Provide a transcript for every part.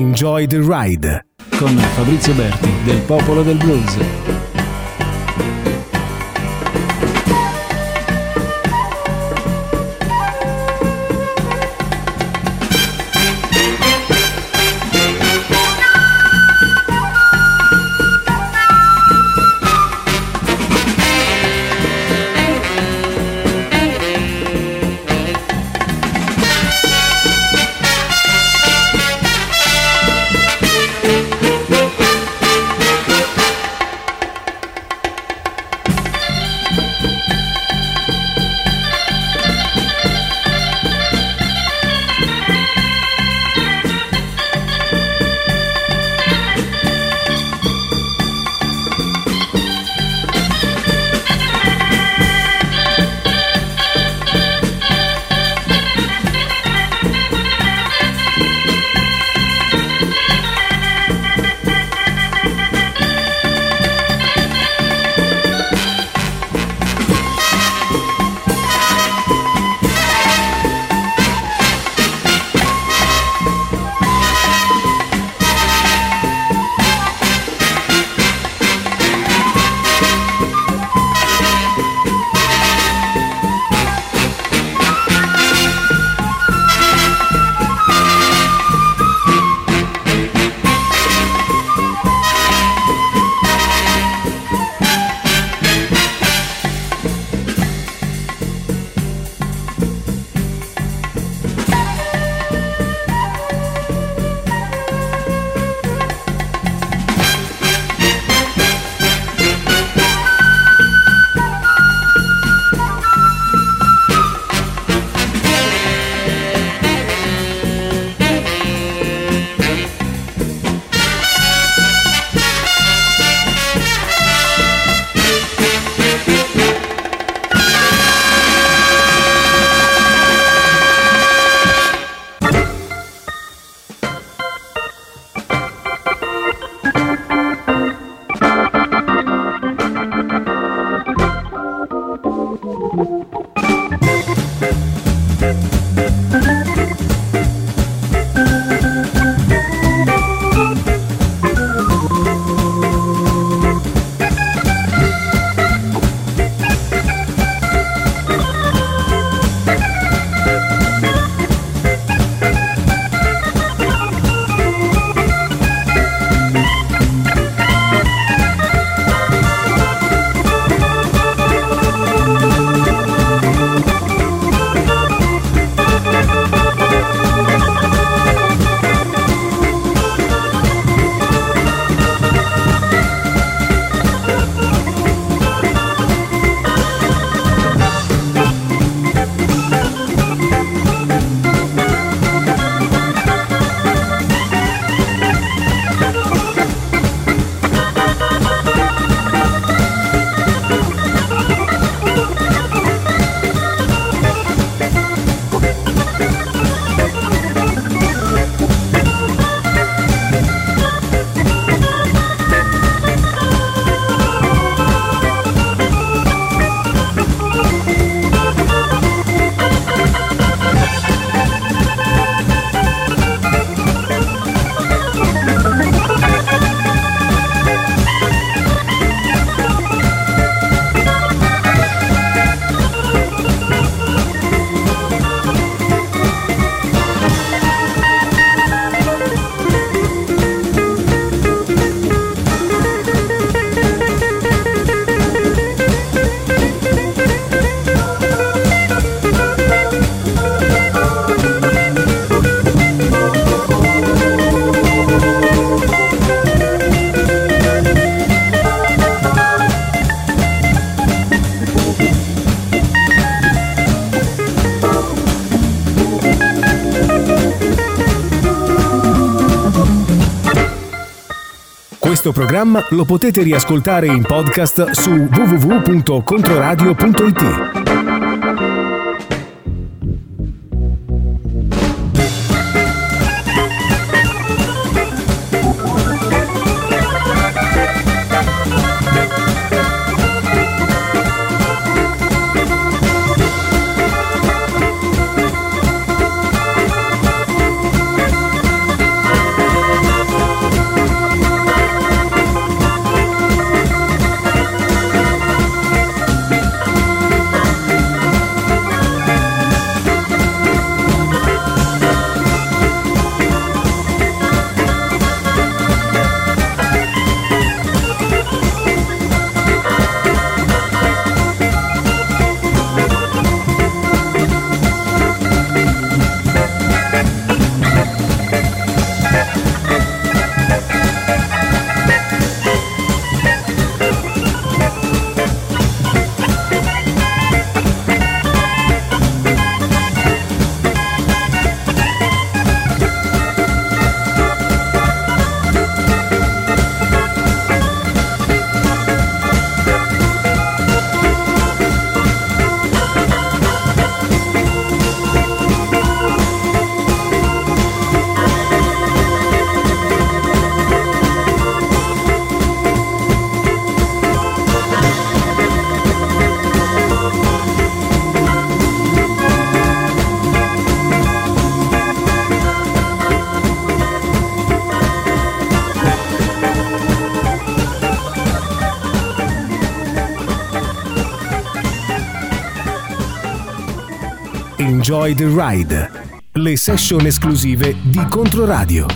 Enjoy the Ride con Fabrizio Berti del Popolo del Blues. Questo programma lo potete riascoltare in podcast su www.controradio.it. Enjoy the Ride, le session esclusive di Controradio.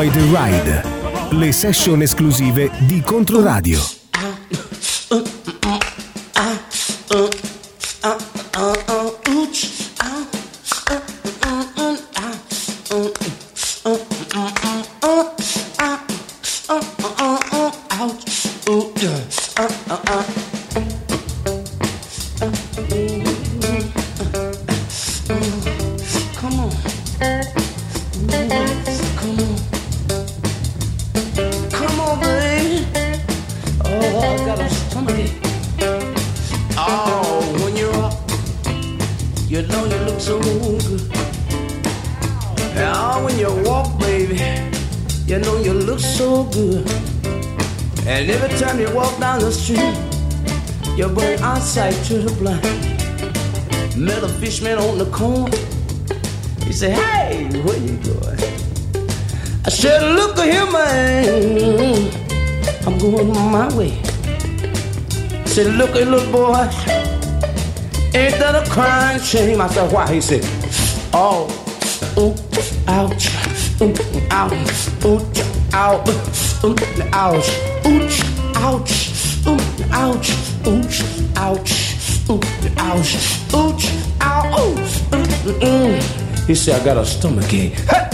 Enjoy the Ride, le session esclusive di Controradio. To the blind, met a fishman on the corner. He said, "Hey, where you going?" I said, "Look at him, man. I'm going my way." I said, "Look at little boy. Ain't that a crying shame?" I said, "Why?" He said, "Oh, ouch, ouch, ouch, ouch, ouch, ouch." Ouch, ouch, ouch, ouch, ouch, ouch, ouch. He said, "I got a stomach ache." Hey!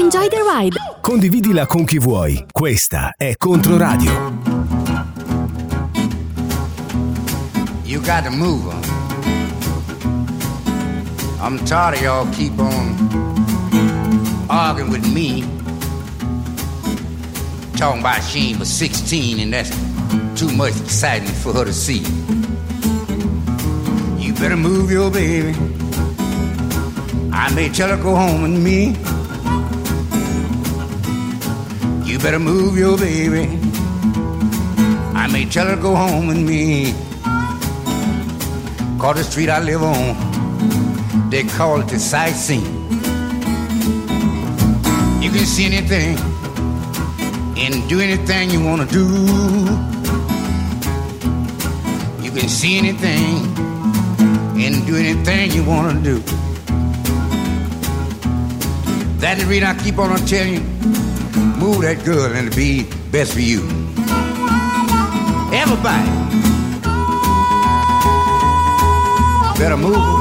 Enjoy the ride. Condividila con chi vuoi. Questa è Controradio. You gotta move on. I'm tired of y'all keep on arguing with me. Talking about she was 16 and that's too much excitement for her to see. You better move your baby. I may tell her go home with me. You better move your baby. I may tell her go home with me. 'Cause the street I live on, they call it the sightseeing. You can see anything and do anything you want to do. You can see anything and do anything you want to do. That's the reason I keep on telling you, move that girl and it'll be best for you. Everybody better move.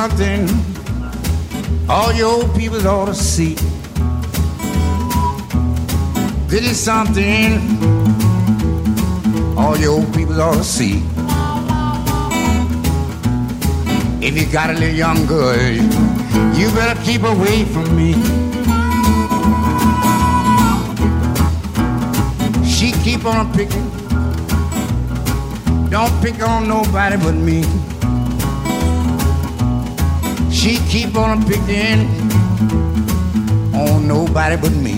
something all you old people ought to see. This is something all you old people ought to see. If you got a little young girl, you better keep away from me. She keep on picking, don't pick on nobody but me. She keep on picking on nobody but me.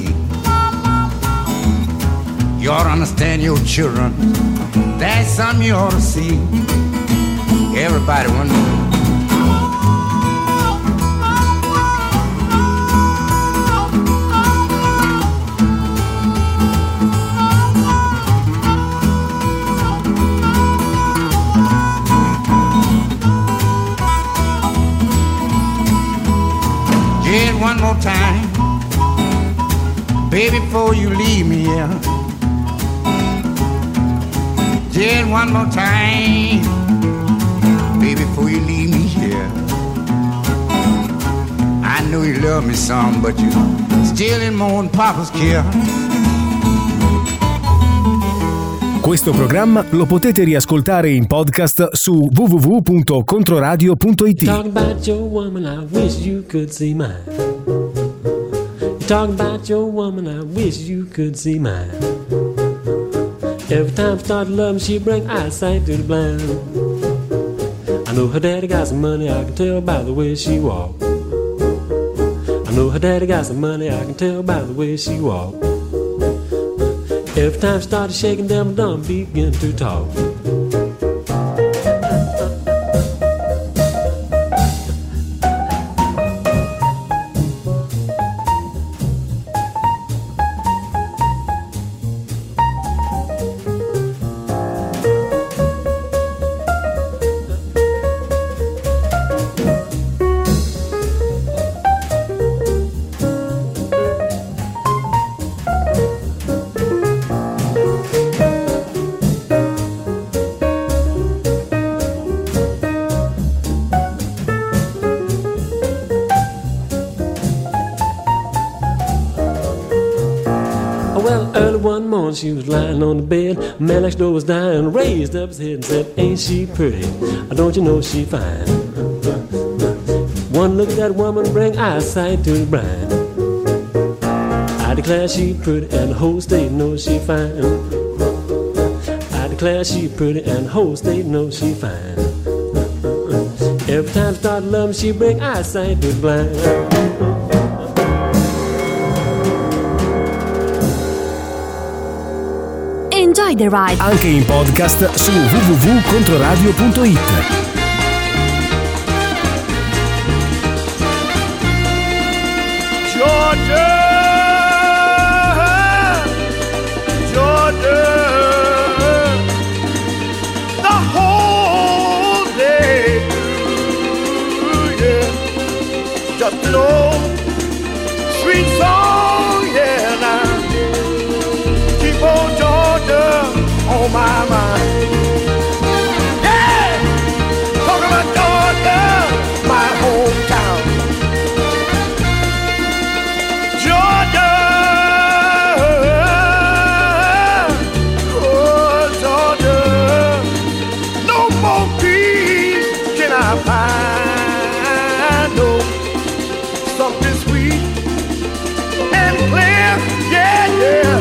You ought to understand your children. That's something you ought to see. Everybody wants. One more time, baby, before you leave me, yeah. Just one more time, baby, before you leave me here. I know you love me some, but you still in Mom and Papa's care. Questo programma lo potete riascoltare in podcast su www.controradio.it. Talk about your woman, I wish you could see mine. Talk about your woman, I wish you could see mine. Every time I start loving, she brings eyesight to the blind. I know her daddy got some money, I can tell by the way she walk. I know her daddy got some money, I can tell by the way she walk. Every time she started shaking, them dumb begin to talk. She was lying on the bed. Man next door was dying, raised up his head and said, ain't she pretty? Don't you know she fine? One look at that woman bring eyesight to the blind. I declare she pretty and the whole state knows she fine. I declare she pretty and the whole state knows she fine. Every time she start loving, she bring eyesight to the blind. Enjoy the Ride, anche in podcast su www.controradio.it. My mind, yeah, talking about Georgia, my hometown, Georgia, oh Georgia, no more peace can I find, no, something sweet and clear, yeah, yeah,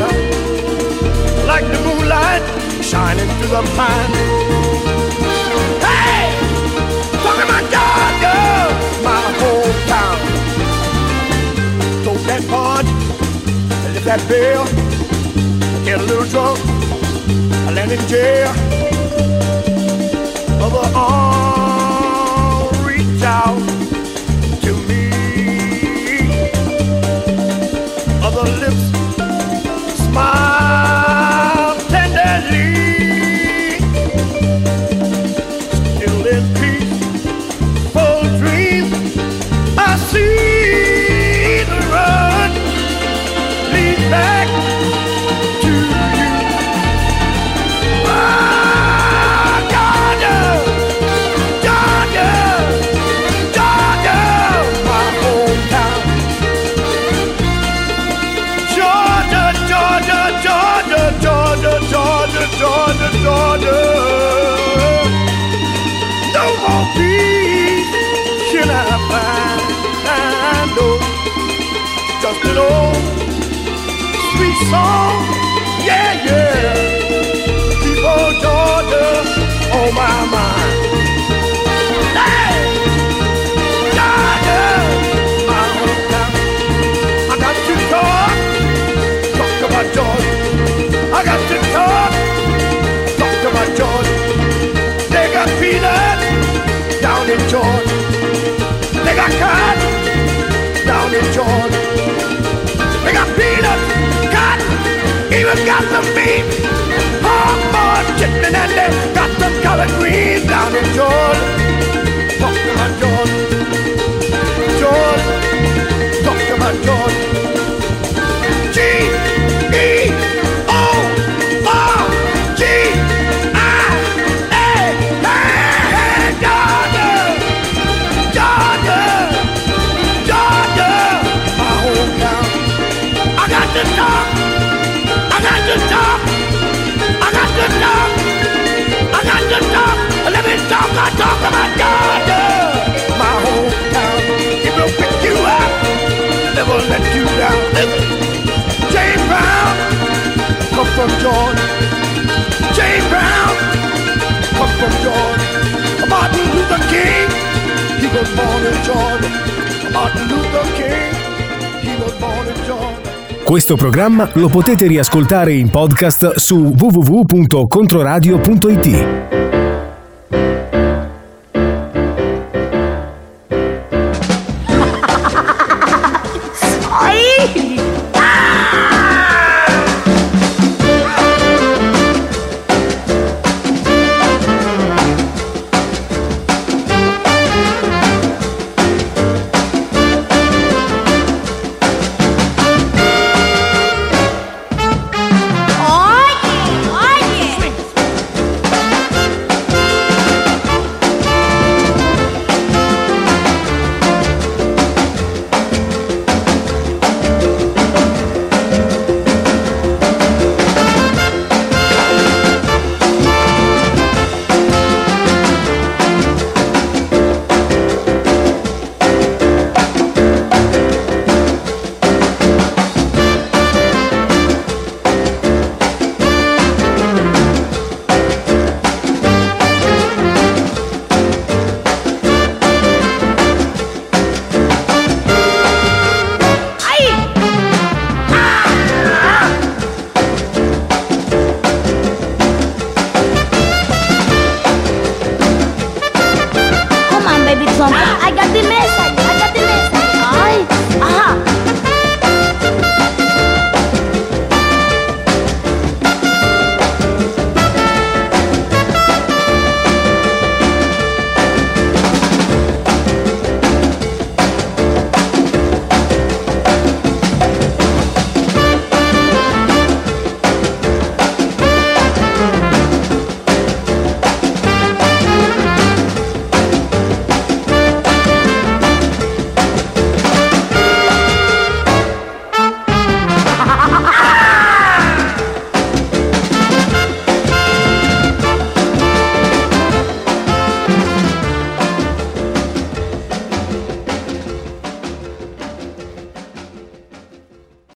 like the moonlight shining through the pine. Hey, talking about Georgia, my hometown. Tote that pond, lift that bell, get a little drunk, I land in jail. Other arm reach out to me. Other lips smile. Still in peaceful dreams, I see the road lead back to you. Oh! song, yeah, yeah. Keep old Georgia on my mind. Hey, Georgia, my hometown. I got to talk about Georgia. I got to talk about Georgia. They got peanuts down in Georgia. They got cotton down in Georgia. They got peanuts, cotton, even got some beef, hard-boiled chicken, and they got some collard greens down in Georgia. Talk about Georgia, Georgia, talk about Georgia. G-E-O-R-G-I-A, hey, Georgia, Georgia, Georgia, my hometown. I got to talk, I got to talk, I got to talk, I got to talk. Let me talk, I talk about Georgia, my hometown. It will pick you up, never let you down. James Brown, come from Georgia. James Brown, come from Georgia. Martin Luther King, he was born in Georgia. Martin Luther King, he was born in Georgia. Questo programma lo potete riascoltare in podcast su www.controradio.it. I got